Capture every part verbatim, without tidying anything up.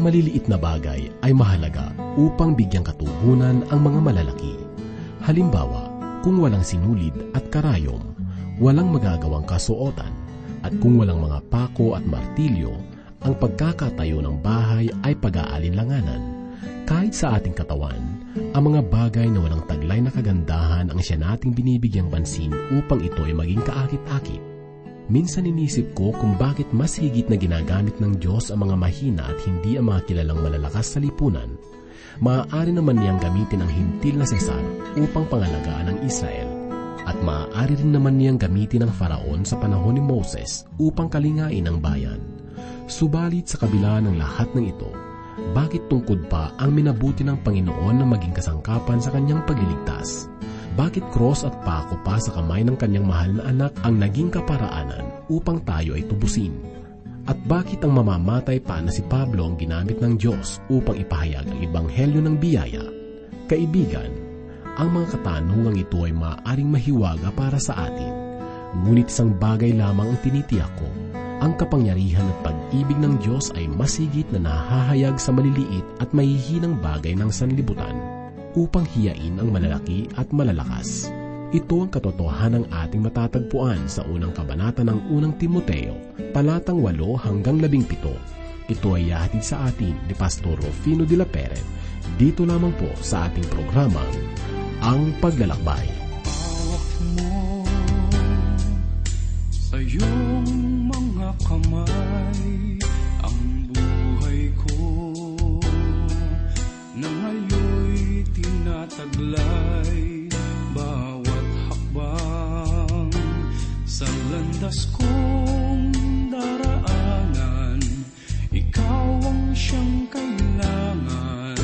ang maliliit na bagay ay mahalaga upang bigyang katugunan ang mga malalaki. Halimbawa, kung walang sinulid at karayom, walang magagawang kasuotan, at kung walang mga pako at martilyo, ang pagkakatayo ng bahay ay pag-aalinlanganan. Kahit sa ating katawan, ang mga bagay na walang taglay na kagandahan ang siya nating binibigyang pansin upang ito ay maging kaakit-akit. Minsan inisip ko kung bakit mas higit na ginagamit ng Diyos ang mga mahina at hindi ang mga kilalang malalakas sa lipunan. Maaari naman niyang gamitin ang hintil na Sesar upang pangalagaan ang Israel. At maaari rin naman niyang gamitin ang Faraon sa panahon ni Moses upang kalingain ang bayan. Subalit sa kabila ng lahat ng ito, bakit tungkod pa ang minabuti ng Panginoon na maging kasangkapan sa kanyang pagliligtas? Bakit cross at pako pa sa kamay ng kanyang mahal na anak ang naging kaparaanan upang tayo ay tubusin? At bakit ang mamamatay pa na si Pablo ang ginamit ng Diyos upang ipahayag ang Ebanghelyo ng biyaya? Kaibigan, ang mga katanungang ito ay maaaring mahiwaga para sa atin. Ngunit isang bagay lamang ang tinitiyak ko. Ang kapangyarihan at pag-ibig ng Diyos ay mas higit na nahahayag sa maliliit at mahihinang bagay ng sanlibutan upang hiyain ang malalaki at malalakas. Ito ang katotohanan ng ating matatagpuan sa unang kabanata ng unang Timoteo, talatang walo hanggang labing pito. Ito ay yahatid sa atin ni Pastor Rufino de la Peret. Dito lamang po sa ating programa, Ang Paglalakbay. Hawak mo sa iyong kamay ang buhay ko na ngayo'y tinataglay bawat hakbang sa landas kong daraanan. Ikaw ang siyang kailangan,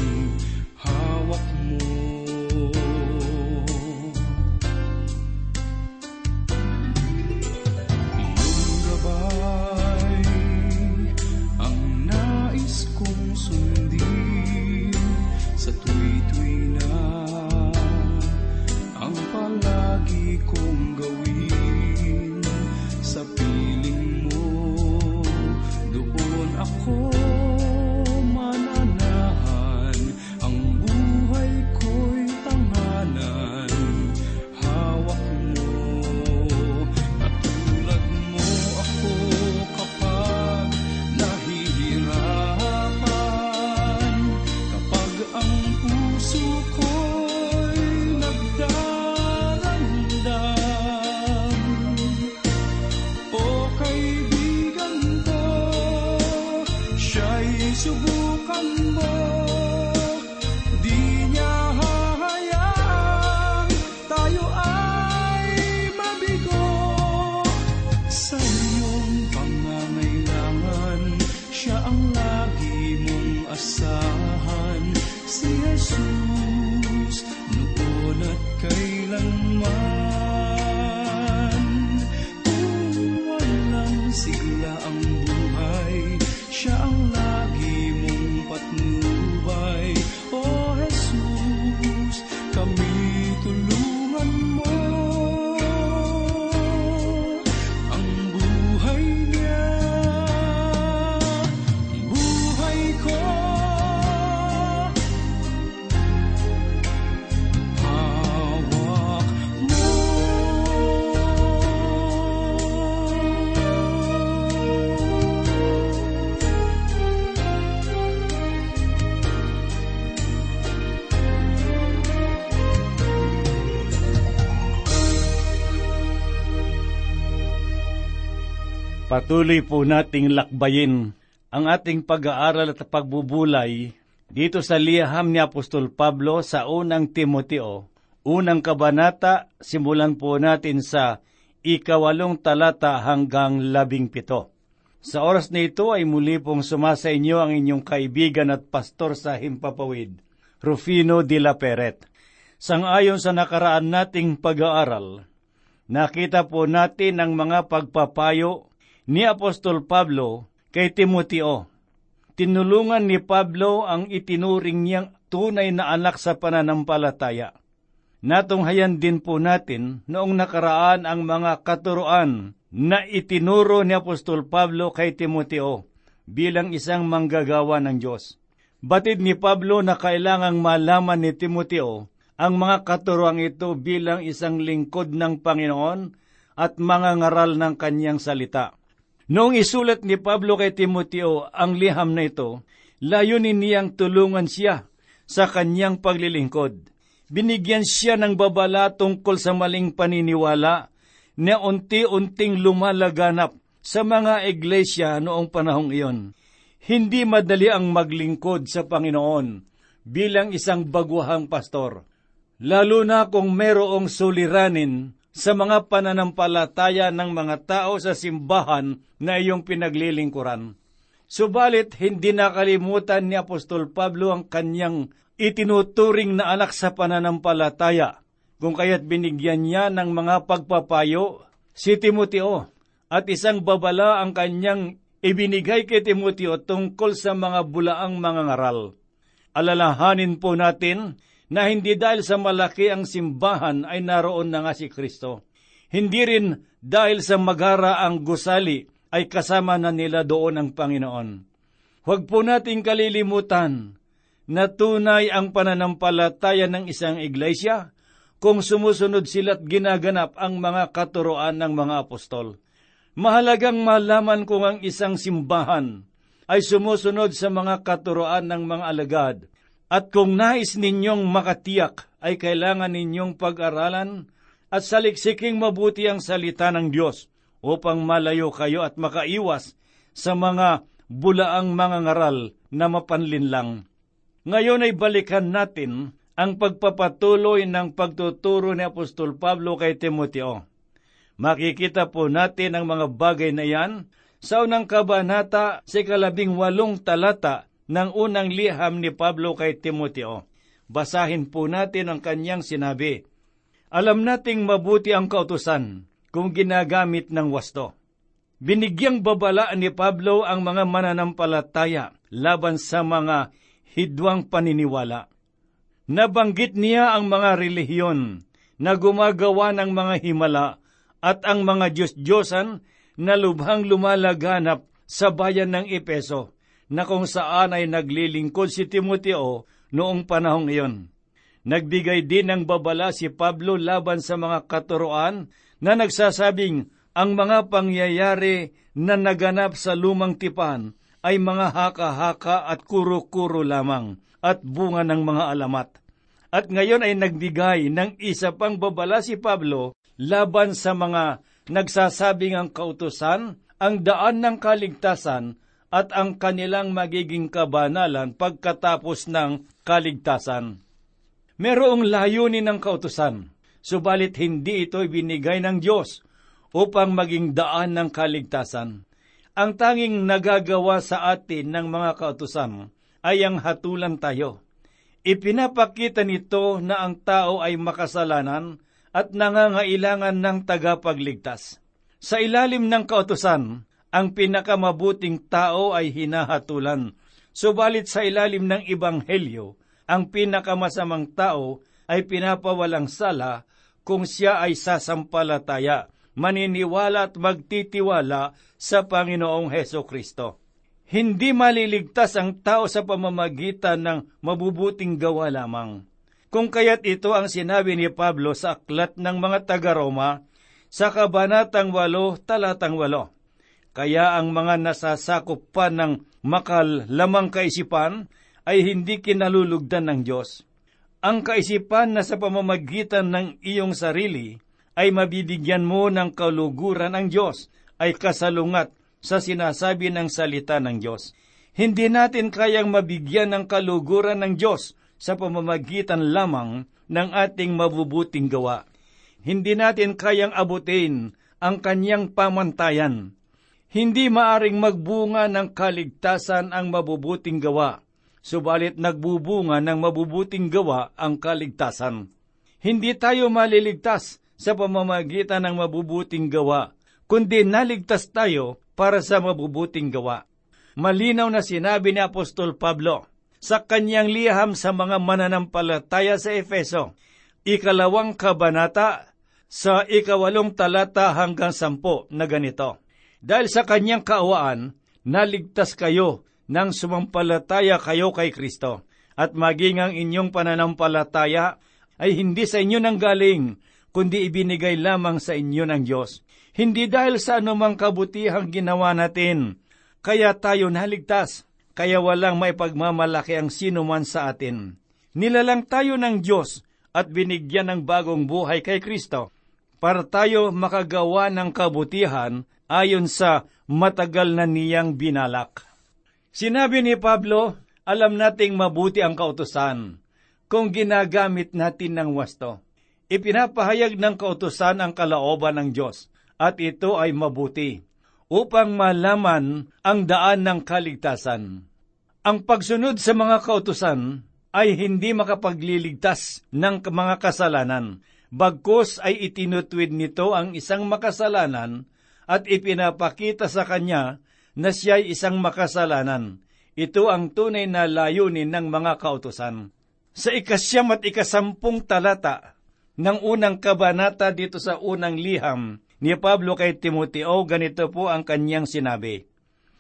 hawak mo. Patuloy po nating lakbayin ang ating pag-aaral at pagbubulay dito sa liham ni Apostol Pablo sa unang Timoteo. Unang kabanata, simulan po natin sa ikawalong talata hanggang labing pito. Sa oras na ito ay muli pong sumasa inyo ang inyong kaibigan at pastor sa Himpapawid, Rufino de la Peret. Sangayon sa nakaraan nating pag-aaral, nakita po natin ang mga pagpapayo ni Apostol Pablo kay Timoteo. Tinulungan ni Pablo ang itinuring niyang tunay na anak sa pananampalataya. Natunghayan din po natin noong nakaraan ang mga katuruan na itinuro ni Apostol Pablo kay Timoteo bilang isang manggagawa ng Diyos. Batid ni Pablo na kailangang malaman ni Timoteo ang mga katuruang ito bilang isang lingkod ng Panginoon at mga ngaral ng kanyang salita. Noong isulat ni Pablo kay Timoteo ang liham na ito, layunin niyang tulungan siya sa kanyang paglilingkod. Binigyan siya ng babala tungkol sa maling paniniwala na unti-unting lumalaganap sa mga iglesia noong panahong iyon. Hindi madali ang maglingkod sa Panginoon bilang isang baguhang pastor, lalo na kung merong suliranin sa mga pananampalataya ng mga tao sa simbahan na iyong pinaglilingkuran. Subalit, hindi nakalimutan ni Apostol Pablo ang kanyang itinuturing na anak sa pananampalataya, kung kaya't binigyan niya ng mga pagpapayo si Timoteo, at isang babala ang kanyang ibinigay kay Timoteo tungkol sa mga bulaang mga ngaral. Alalahanin po natin na hindi dahil sa malaki ang simbahan ay naroon na nga si Kristo. Hindi rin dahil sa magara ang gusali ay kasama na nila doon ang Panginoon. Huwag po nating kalilimutan na tunay ang pananampalataya ng isang iglesia kung sumusunod sila't ginaganap ang mga katuroan ng mga apostol. Mahalagang malaman kung ang isang simbahan ay sumusunod sa mga katuroan ng mga alagad, at kung nais ninyong makatiyak ay kailangan ninyong pag-aralan at saliksiking mabuti ang salita ng Diyos, upang malayo kayo at makaiwas sa mga bulaang mga ngaral na mapanlinlang. Ngayon ay balikan natin ang pagpapatuloy ng pagtuturo ni Apostol Pablo kay Timoteo. Makikita po natin ang mga bagay na yan sa unang kabanata sa ikalabing walong talata ng unang liham ni Pablo kay Timoteo. Basahin po natin ang kanyang sinabi. Alam nating mabuti ang kautusan kung ginagamit ng wasto. Binigyang babala ni Pablo ang mga mananampalataya laban sa mga hidwang paniniwala. Nabanggit niya ang mga relihiyon na gumagawa ng mga himala at ang mga Diyos-Diyosan na lubhang lumalaganap sa bayan ng Epeso, na kung saan ay naglilingkod si Timoteo noong panahong iyon. Nagbigay din ng babala si Pablo laban sa mga katuroan na nagsasabing ang mga pangyayari na naganap sa lumang tipan ay mga haka-haka at kuro-kuro lamang at bunga ng mga alamat. At ngayon ay nagbigay ng isa pang babala si Pablo laban sa mga nagsasabing ang kautusan, ang daan ng kaligtasan at ang kanilang magiging kabanalan pagkatapos ng kaligtasan. Merong layunin ng kautusan. Subalit hindi ito ibinigay ng Diyos upang maging daan ng kaligtasan. Ang tanging nagagawa sa atin ng mga kautusan ay ang hatulan tayo. Ipinapakita nito na ang tao ay makasalanan at nangangailangan ng tagapagligtas. Sa ilalim ng kautusan, ang pinakamabuting tao ay hinahatulan. Subalit sa ilalim ng Ebanghelyo, ang pinakamasamang tao ay pinapawalang sala kung siya ay sasampalataya, maniniwala at magtitiwala sa Panginoong Hesukristo. Hindi maliligtas ang tao sa pamamagitan ng mabubuting gawa lamang. Kung kaya't ito ang sinabi ni Pablo sa aklat ng mga taga-Roma sa kabanatang walo, talatang walo. Kaya ang mga nasasakop pa ng makal lamang kaisipan ay hindi kinalulugdan ng Diyos. Ang kaisipan na sa pamamagitan ng iyong sarili ay mabibigyan mo ng kaluguran ng Diyos ay kasalungat sa sinasabi ng salita ng Diyos. Hindi natin kayang mabigyan ng kaluguran ng Diyos sa pamamagitan lamang ng ating mabubuting gawa. Hindi natin kayang abutin ang kanyang pamantayan. Hindi maaring magbunga ng kaligtasan ang mabubuting gawa. Subalit nagbubunga ng mabubuting gawa ang kaligtasan. Hindi tayo maliligtas sa pamamagitan ng mabubuting gawa, kundi naligtas tayo para sa mabubuting gawa. Malinaw na sinabi ni Apostol Pablo sa kanyang liham sa mga mananampalataya sa Efeso, ikalawang kabanata sa ikawalong talata hanggang sampo na ganito. Dahil sa kanyang kaawaan, naligtas kayo nang sumampalataya kayo kay Kristo, at maging ang inyong pananampalataya ay hindi sa inyo nang galing, kundi ibinigay lamang sa inyo ng Diyos. Hindi dahil sa anumang kabutihang ginawa natin, kaya tayo naligtas, kaya walang maipagmamalaki ang sinuman sa atin. Nilalang tayo ng Diyos at binigyan ng bagong buhay kay Kristo, para tayo makagawa ng kabutihan ayon sa matagal na niyang binalak. Sinabi ni Pablo, alam nating mabuti ang kautusan kung ginagamit natin ng wasto. Ipinapahayag ng kautusan ang kalooban ng Diyos, at ito ay mabuti, upang malaman ang daan ng kaligtasan. Ang pagsunod sa mga kautusan ay hindi makapagliligtas ng mga kasalanan, bagkus ay itinutwid nito ang isang makasalanan at ipinapakita sa kanya na siya'y isang makasalanan. Ito ang tunay na layunin ng mga kautusan. Sa ikasyam at ikasampung talata ng unang kabanata dito sa unang liham ni Pablo kay Timoteo, ganito po ang kanyang sinabi.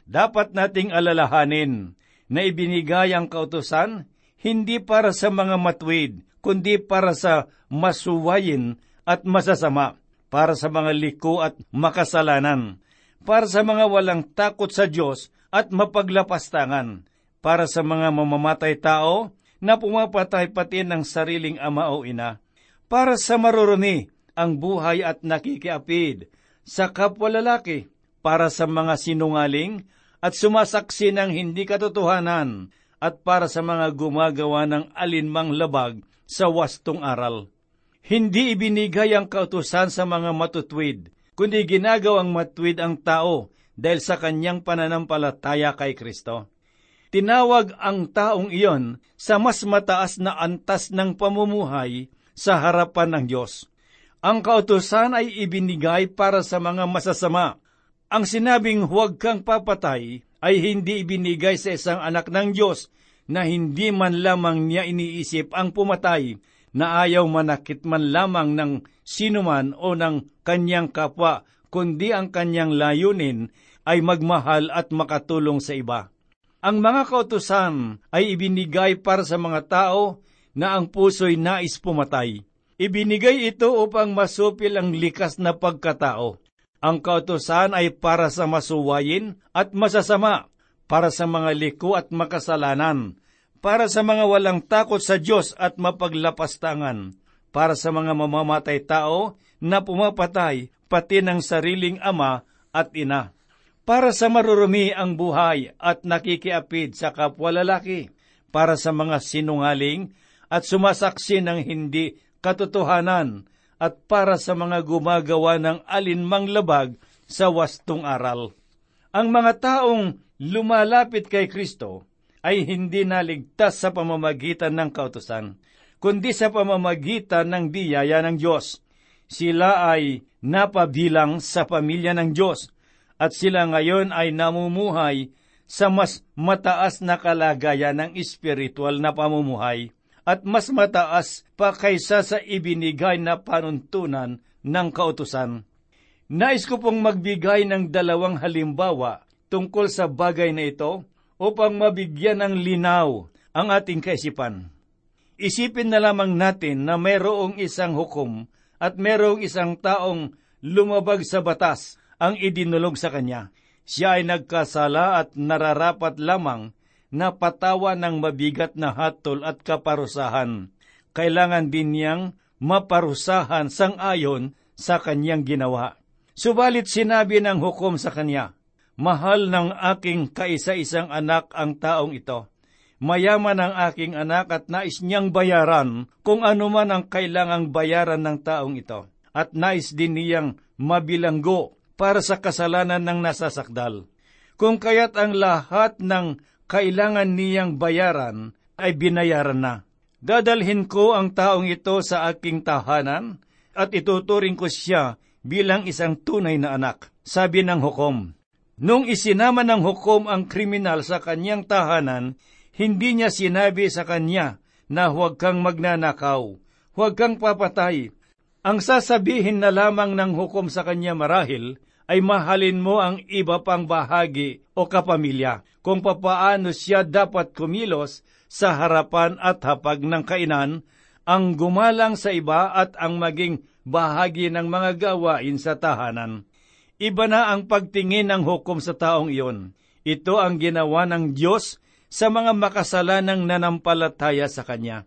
Dapat nating alalahanin na ibinigay ang kautusan hindi para sa mga matwid, kundi para sa masuwayin at masasama, para sa mga liko at makasalanan, para sa mga walang takot sa Diyos at mapaglapastangan, para sa mga mamamatay tao na pumapatay pati ng sariling ama o ina, para sa marurumi ang buhay at nakikiapid, sa kapwa lalaki, para sa mga sinungaling at sumasaksi ng hindi katotohanan, at para sa mga gumagawa ng alinmang labag sa wastong aral. Hindi ibinigay ang kautusan sa mga matutwid, kundi ginagawang matwid ang tao dahil sa kanyang pananampalataya kay Kristo. Tinawag ang taong iyon sa mas mataas na antas ng pamumuhay sa harapan ng Diyos. Ang kautusan ay ibinigay para sa mga masasama. Ang sinabing huwag kang papatay ay hindi ibinigay sa isang anak ng Diyos na hindi man lamang niya iniisip ang pumatay, na ayaw manakit man lamang ng sinuman o ng kanyang kapwa, kundi ang kanyang layunin ay magmahal at makatulong sa iba. Ang mga kautusan ay ibinigay para sa mga tao na ang puso'y nais pumatay. Ibinigay ito upang masupil ang likas na pagkatao. Ang kautusan ay para sa masuwayin at masasama, para sa mga liko at makasalanan, para sa mga walang takot sa Diyos at mapaglapastangan, para sa mga mamamatay tao na pumapatay pati ng sariling ama at ina, para sa marurumi ang buhay at nakikiapid sa kapwa lalaki, para sa mga sinungaling at sumasaksi ng hindi katotohanan, at para sa mga gumagawa ng alinmang labag sa wastong aral. Ang mga taong lumalapit kay Kristo ay hindi naligtas sa pamamagitan ng kautusan, kundi sa pamamagitan ng biyaya ng Diyos. Sila ay napabilang sa pamilya ng Diyos, at sila ngayon ay namumuhay sa mas mataas na kalagayan ng espiritual na pamumuhay, at mas mataas pa kaysa sa ibinigay na panuntunan ng kautusan. Nais ko pong magbigay ng dalawang halimbawa tungkol sa bagay na ito upang mabigyan ng linaw ang ating kaisipan. Isipin na lamang natin na mayroong isang hukom at mayroong isang taong lumabag sa batas ang idinulog sa kanya. Siya ay nagkasala at nararapat lamang na patawa ng mabigat na hatol at kaparusahan. Kailangan din niyang maparusahan sang-ayon sa kanyang ginawa. Subalit sinabi ng hukom sa kanya, mahal ng aking kaisa-isang anak ang taong ito. Mayaman ang aking anak at nais niyang bayaran kung ano man ang kailangang bayaran ng taong ito. At nais din niyang mabilanggo para sa kasalanan ng nasasakdal. Kung kaya't ang lahat ng kailangan niyang bayaran ay binayaran na. Dadalhin ko ang taong ito sa aking tahanan at ituturing ko siya bilang isang tunay na anak, sabi ng hukom. Nung isinama ng hukom ang kriminal sa kanyang tahanan, hindi niya sinabi sa kanya na huwag kang magnanakaw, huwag kang papatay. Ang sasabihin na lamang ng hukom sa kanya marahil ay mahalin mo ang iba pang bahagi o kapamilya, kung papaano siya dapat kumilos sa harapan at hapag ng kainan, ang gumalang sa iba at ang maging bahagi ng mga gawain sa tahanan. Iba na ang pagtingin ng hukom sa taong iyon. Ito ang ginawa ng Diyos sa mga makasalanang nanampalataya sa Kanya.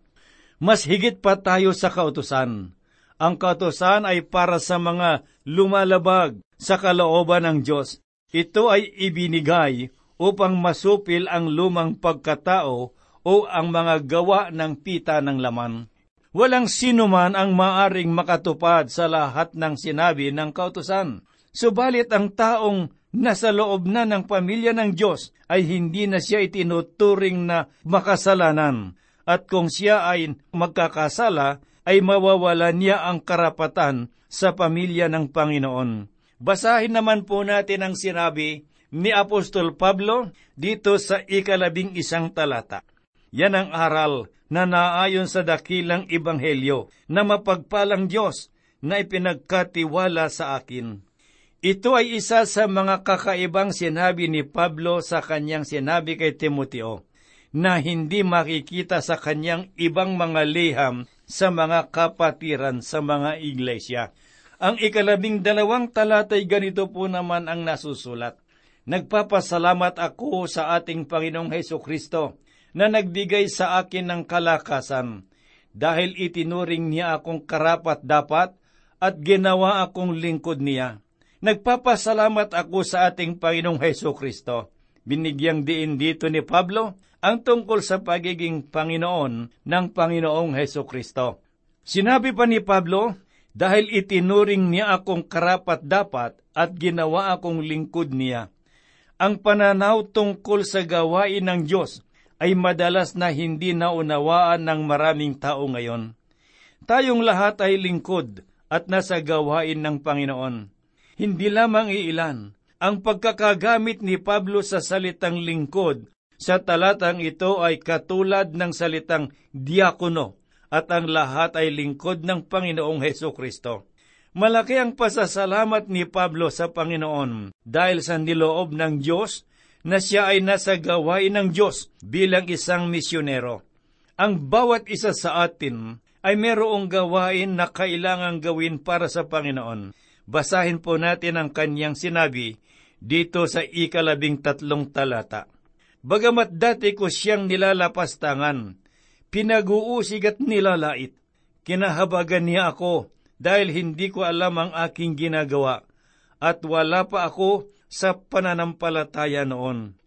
Mas higit pa tayo sa kautusan. Ang kautusan ay para sa mga lumalabag sa kalooban ng Diyos. Ito ay ibinigay upang masupil ang lumang pagkatao o ang mga gawa ng pita ng laman. Walang sinuman ang maaring makatupad sa lahat ng sinabi ng kautusan. Subalit ang taong nasa loob na ng pamilya ng Diyos ay hindi na siya itinuturing na makasalanan, at kung siya ay magkakasala, ay mawawala niya ang karapatan sa pamilya ng Panginoon. Basahin naman po natin ang sinabi ni Apostol Pablo dito sa ikalabing isang talata. Yan ang aral na naayon sa dakilang ebanghelyo na mapagpalang Diyos na ipinagkatiwala sa akin. Ito ay isa sa mga kakaibang sinabi ni Pablo sa kanyang sinabi kay Timoteo na hindi makikita sa kanyang ibang mga liham sa mga kapatiran sa mga iglesia. Ang ikalabing dalawang talata'y ganito po naman ang nasusulat. Nagpapasalamat ako sa ating Panginoong Hesukristo na nagbigay sa akin ng kalakasan dahil itinuring niya akong karapat-dapat at ginawa akong lingkod niya. Nagpapasalamat ako sa ating Panginoong Hesukristo. Binigyang diin dito ni Pablo ang tungkol sa pagiging Panginoon ng Panginoong Hesukristo. Sinabi pa ni Pablo, dahil itinuring niya akong karapat-dapat at ginawa akong lingkod niya. Ang pananaw tungkol sa gawain ng Diyos ay madalas na hindi naunawaan ng maraming tao ngayon. Tayong lahat ay lingkod at nasa gawain ng Panginoon. Hindi lamang iilan, ang pagkakagamit ni Pablo sa salitang lingkod sa talatang ito ay katulad ng salitang diakono at ang lahat ay lingkod ng Panginoong Hesukristo. Malaki ang pasasalamat ni Pablo sa Panginoon dahil sa niloob ng Diyos na siya ay nasa gawain ng Diyos bilang isang misyonero. Ang bawat isa sa atin ay mayroong gawain na kailangang gawin para sa Panginoon. Basahin po natin ang kanyang sinabi dito sa ikalabing tatlong talata. Bagamat dati ko siyang nilalapastangan, pinag-uusig at nilalait. Kinahabagan niya ako dahil hindi ko alam ang aking ginagawa at wala pa ako sa pananampalataya noon.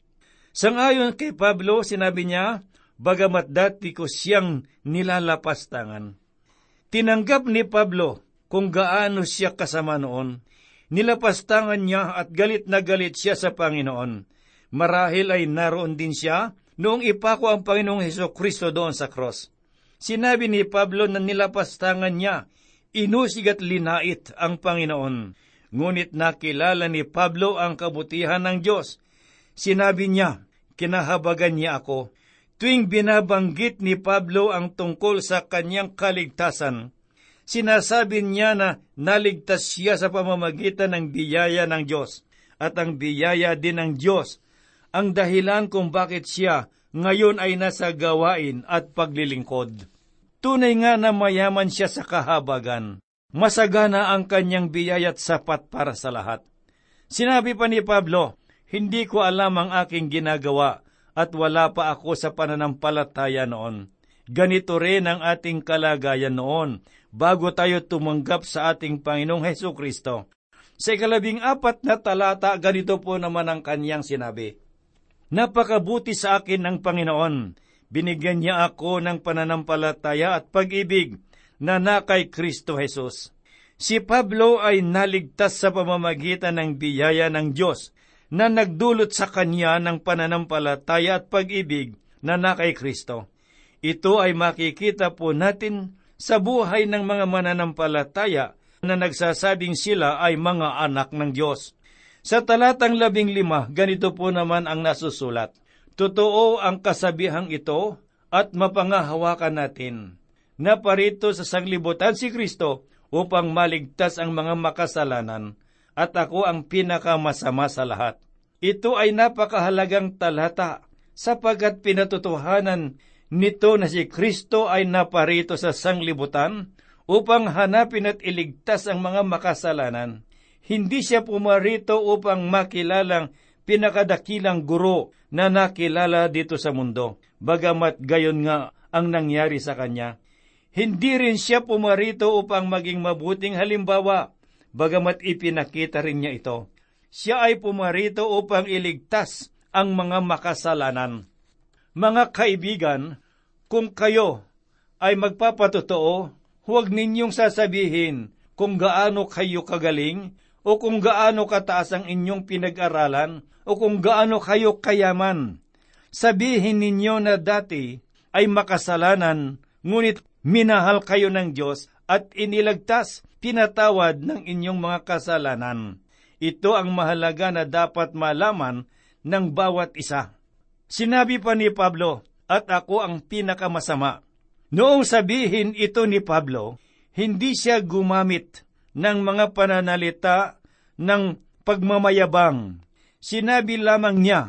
Sangayon kay Pablo, sinabi niya, bagamat dati ko siyang nilalapastangan. Tinanggap ni Pablo kung gaano siya kasama noon. Nilapastangan niya at galit na galit siya sa Panginoon. Marahil ay naroon din siya noong ipako ang Panginoong Hesukristo doon sa cross. Sinabi ni Pablo na nilapastangan niya, inusig at linait ang Panginoon. Ngunit nakilala ni Pablo ang kabutihan ng Diyos. Sinabi niya, kinahabagan niya ako. Tuwing binabanggit ni Pablo ang tungkol sa kanyang kaligtasan, sinasabi niya na naligtas siya sa pamamagitan ng biyaya ng Diyos at ang biyaya din ng Diyos ang dahilan kung bakit siya ngayon ay nasa gawain at paglilingkod. Tunay nga na mayaman siya sa kahabagan. Masagana ang kanyang biyaya at sapat para sa lahat. Sinabi pa ni Pablo, hindi ko alam ang aking ginagawa at wala pa ako sa pananampalataya noon. Ganito rin ang ating kalagayan noon bago tayo tumanggap sa ating Panginoong Hesukristo. Sa ikalabing apat na talata, ganito po naman ang kanyang sinabi. Napakabuti sa akin ng Panginoon. Binigyan niya ako ng pananampalataya at pag-ibig na na kay Kristo Jesus. Si Pablo ay naligtas sa pamamagitan ng biyaya ng Diyos na nagdulot sa kanya ng pananampalataya at pag-ibig na na kay Kristo. Ito ay makikita po natin sa buhay ng mga mananampalataya na nagsasabing sila ay mga anak ng Diyos. Sa talatang labing lima, ganito po naman ang nasusulat. Totoo ang kasabihang ito at mapangahawakan natin. Naparito sa sanglibutan si Kristo upang maligtas ang mga makasalanan, at ako ang pinakamasama sa lahat. Ito ay napakahalagang talata sapagkat pinatotohanan nito na si Kristo ay naparito sa sanglibutan upang hanapin at iligtas ang mga makasalanan. Hindi siya pumarito upang makilalang pinakadakilang guro na nakilala dito sa mundo, bagamat gayon nga ang nangyari sa kanya. Hindi rin siya pumarito upang maging mabuting halimbawa, bagamat ipinakita rin niya ito. Siya ay pumarito upang iligtas ang mga makasalanan. Mga kaibigan, kung kayo ay magpapatotoo, huwag ninyong sasabihin kung gaano kayo kagaling o kung gaano kataas ang inyong pinag-aralan o kung gaano kayo kayaman. Sabihin ninyo na dati ay makasalanan, ngunit minahal kayo ng Diyos at inilagtas, pinatawad ng inyong mga kasalanan. Ito ang mahalaga na dapat malaman ng bawat isa. Sinabi pa ni Pablo, at ako ang pinakamasama. Noong sabihin ito ni Pablo, hindi siya gumamit ng mga pananalita ng pagmamayabang. Sinabi lamang niya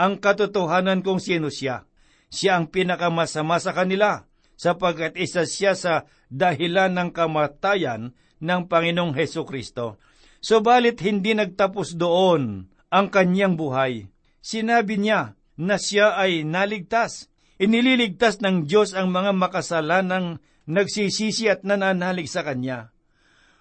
ang katotohanan kung sino siya. Siya ang pinakamasama sa kanila, sapagkat isa siya sa dahilan ng kamatayan ng Panginoong Hesukristo. Subalit hindi nagtapos doon ang kanyang buhay. Sinabi niya na siya ay naligtas. Inililigtas ng Diyos ang mga makasalanang nagsisisi at nananalig sa kanya.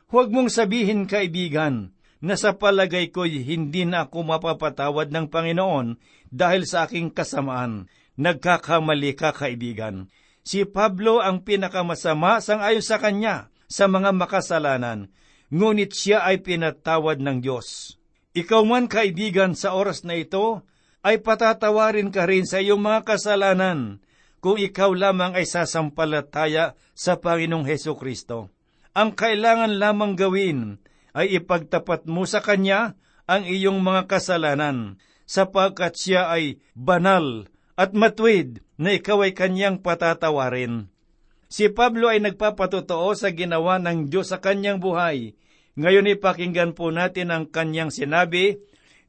Huwag mong sabihin, kaibigan, na sa palagay ko'y hindi na ako mapapatawad ng Panginoon dahil sa aking kasamaan. Nagkakamali ka, kaibigan. Si Pablo ang pinakamasama sangayon sa kanya sa mga makasalanan, ngunit siya ay pinatawad ng Diyos. Ikaw man, kaibigan, sa oras na ito, ay patatawarin ka rin sa iyong mga kasalanan kung ikaw lamang ay sasampalataya sa Panginoong Hesukristo. Ang kailangan lamang gawin ay ipagtapat mo sa Kanya ang iyong mga kasalanan, sapagkat siya ay banal at matuwid na ikaw ay Kanyang patatawarin. Si Pablo ay nagpapatotoo sa ginawa ng Diyos sa kanyang buhay. Ngayon ipakinggan po natin ang kanyang sinabi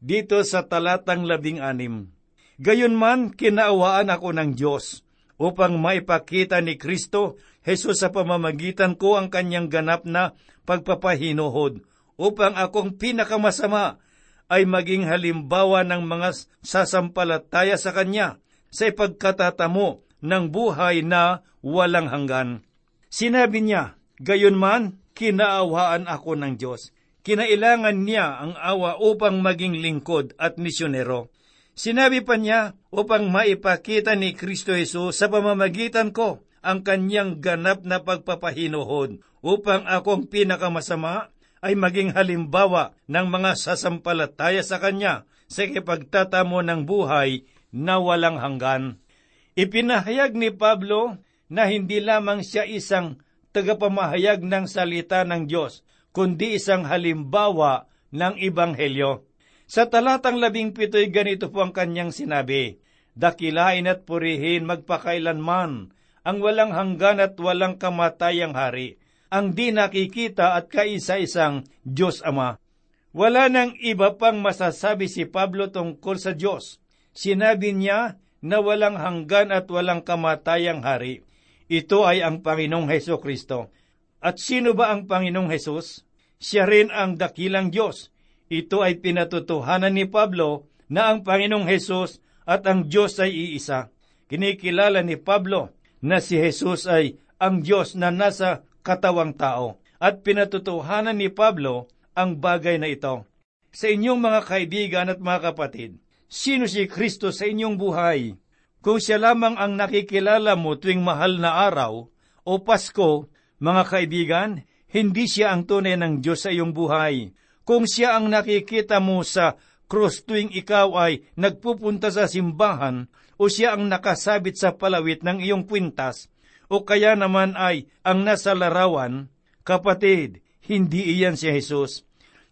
dito sa talatang labing anim. Gayunman, kinaawaan ako ng Diyos upang maipakita ni Kristo Jesus sa pamamagitan ko ang kanyang ganap na pagpapahinuhod upang akong pinakamasama ay maging halimbawa ng mga sasampalataya sa Kanya sa ipagkatatamo ng buhay na walang hanggan. Sinabi niya, gayunman, kinaawaan ako ng Diyos. Kinailangan niya ang awa upang maging lingkod at misyonero. Sinabi pa niya, upang maipakita ni Kristo Jesus sa pamamagitan ko ang kanyang ganap na pagpapahinuhod, upang akong pinakamasama ay maging halimbawa ng mga sasampalataya sa Kanya sa ipagtatamo ng buhay na walang hanggan. Ipinahayag ni Pablo na hindi lamang siya isang tagapamahayag ng salita ng Diyos, kundi isang halimbawa ng Ebanghelyo. Sa talatang labing pito'y ganito po ang kanyang sinabi, dakilain at purihin magpakailanman ang walang hanggan at walang kamatayang hari, ang di nakikita at kaisa-isang Diyos Ama. Wala nang iba pang masasabi si Pablo tungkol sa Diyos. Sinabi niya na walang hanggan at walang kamatayang hari. Ito ay ang Panginoong Hesukristo. At sino ba ang Panginoong Hesus? Siya rin ang dakilang Diyos. Ito ay pinatotohanan ni Pablo na ang Panginoong Hesus at ang Diyos ay iisa. Kinikilala ni Pablo na si Hesus ay ang Diyos na nasa katawang tao. At pinatotohanan ni Pablo ang bagay na ito. Sa inyong mga kaibigan at mga kapatid, sino si Kristo sa inyong buhay? Kung siya lamang ang nakikilala mo tuwing mahal na araw o Pasko, mga kaibigan, hindi siya ang tunay ng Diyos sa iyong buhay. Kung siya ang nakikita mo sa krus tuwing ikaw ay nagpupunta sa simbahan o siya ang nakasabit sa palawit ng iyong kwintas o kaya naman ay ang nasa larawan, kapatid, hindi iyan si Jesus.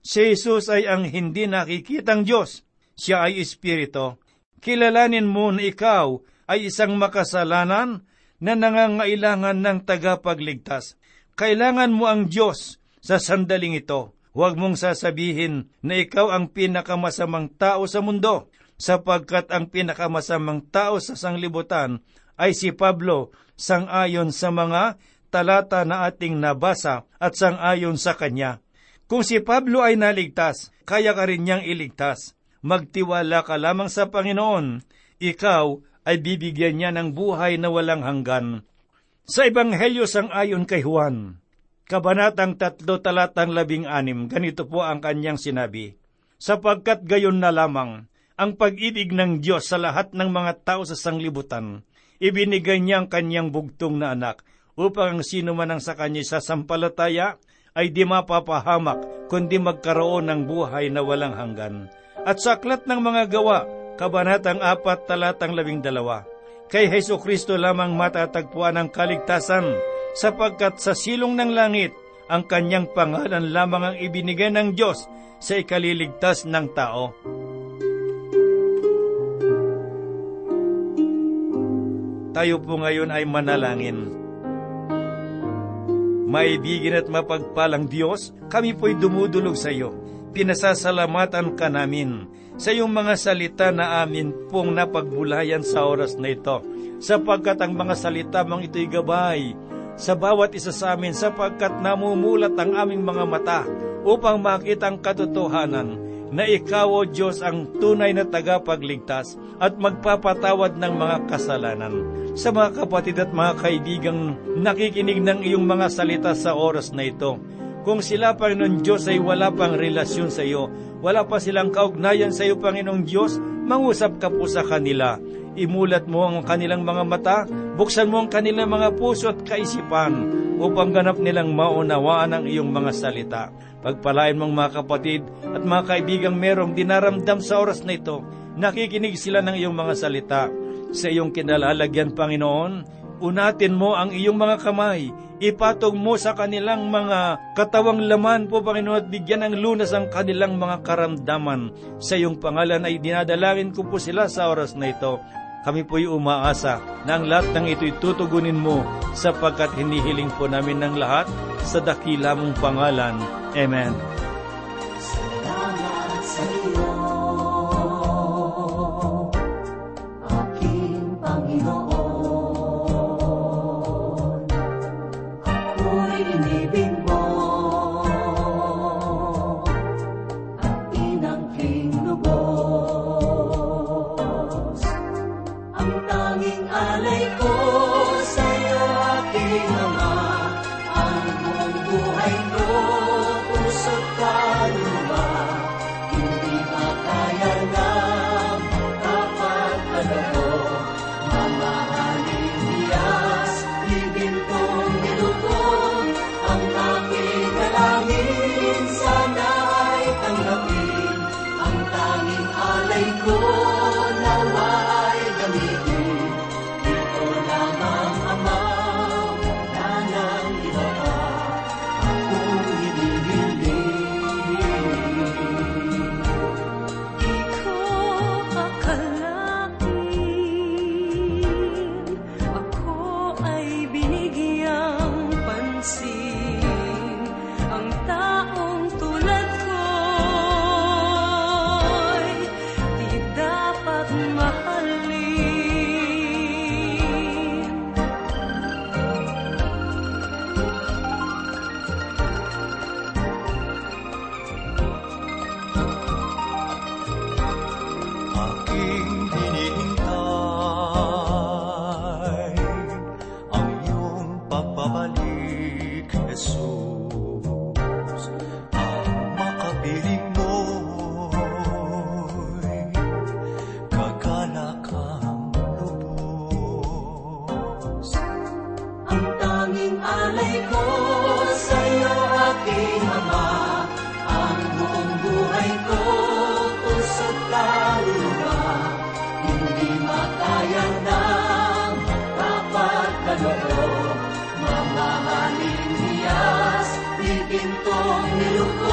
Si Jesus ay ang hindi nakikitang Diyos. Siya ay espirito. Kilalanin mo na ikaw ay isang makasalanan na nangangailangan ng tagapagligtas. Kailangan mo ang Diyos sa sandaling ito Huwag mong sasabihin na ikaw ang pinakamasamang tao sa mundo, sapagkat ang pinakamasamang tao sa sanglibutan ay si Pablo, sangayon sa mga talata na ating nabasa at sangayon sa kanya. Kung si Pablo ay naligtas, kaya ka rin niyang iligtas. Magtiwala ka lamang sa Panginoon, ikaw ay bibigyan niya ng buhay na walang hanggan. Sa Ebanghelyo sangayon kay Juan, Kabanatang tatlo talatang labing anim, ganito po ang kanyang sinabi, sapagkat gayon na lamang ang pag-ibig ng Diyos sa lahat ng mga tao sa sanglibutan, ibinigay niya ang kanyang bugtong na anak, upang ang sino man ang sa kanya sasampalataya ay di mapapahamak, kundi magkaroon ng buhay na walang hanggan. At sa Aklat ng Mga Gawa, Kabanatang apat talatang labing dalawa, kay Hesu Kristo lamang matatagpuan ang kaligtasan, sapagkat sa silong ng langit, ang kanyang pangalan lamang ang ibinigay ng Diyos sa ikaliligtas ng tao. Tayo po ngayon ay manalangin. Maibigin at mapagpalang Diyos, kami po'y dumudulog sa iyo. Pinasasalamatan ka namin sa iyong mga salita na amin pong napagbulayan sa oras na ito, sapagkat ang mga salita mang ito'y gabay sa bawat isa sa amin, sapagkat namumulat ang aming mga mata upang makita ang katotohanan na Ikaw, O Diyos, ang tunay na tagapagligtas at magpapatawad ng mga kasalanan. Sa mga kapatid at mga kaibigang nakikinig ng iyong mga salita sa oras na ito, kung sila, Panginoon Diyos, ay wala pang relasyon sa iyo, wala pa silang kaugnayan sa iyo, Panginoong Diyos, mangusap ka po sa kanila. Imulat mo ang kanilang mga mata, buksan mo ang kanilang mga puso at kaisipan upang ganap nilang maunawaan ang iyong mga salita. Pagpalain mong mga kapatid at mga kaibigang merong dinaramdam sa oras na ito, nakikinig sila ng iyong mga salita. Sa iyong kinalalagyan, Panginoon, unatin mo ang iyong mga kamay, ipatong mo sa kanilang mga katawang laman po, Panginoon, at bigyan ng lunas ang kanilang mga karamdaman. Sa iyong pangalan ay dinadalangin ko po sila sa oras na ito. Kami po'y umaasa na ang lahat ng ito'y tutugunin mo, sapagkat hinihiling po namin ng lahat sa dakila mong pangalan. Amen. Salamat sa iyo, aking Panginoon. Ako'y inibig mo at inangking lubos. Ang tanging alay ko sa iyo, aking Ama. Ang buong buhay ko, pusot ka luma. Hindi makaya na tapat na lalo. Mamahaling Diyas, libin kong nilukon. Ang aking dalangin, sana ay tanggapin. Ang tanging alay ko, nawa ay gamitin. Ito lamang, Ama. Mamahaling Diyas, libin kong nilukon.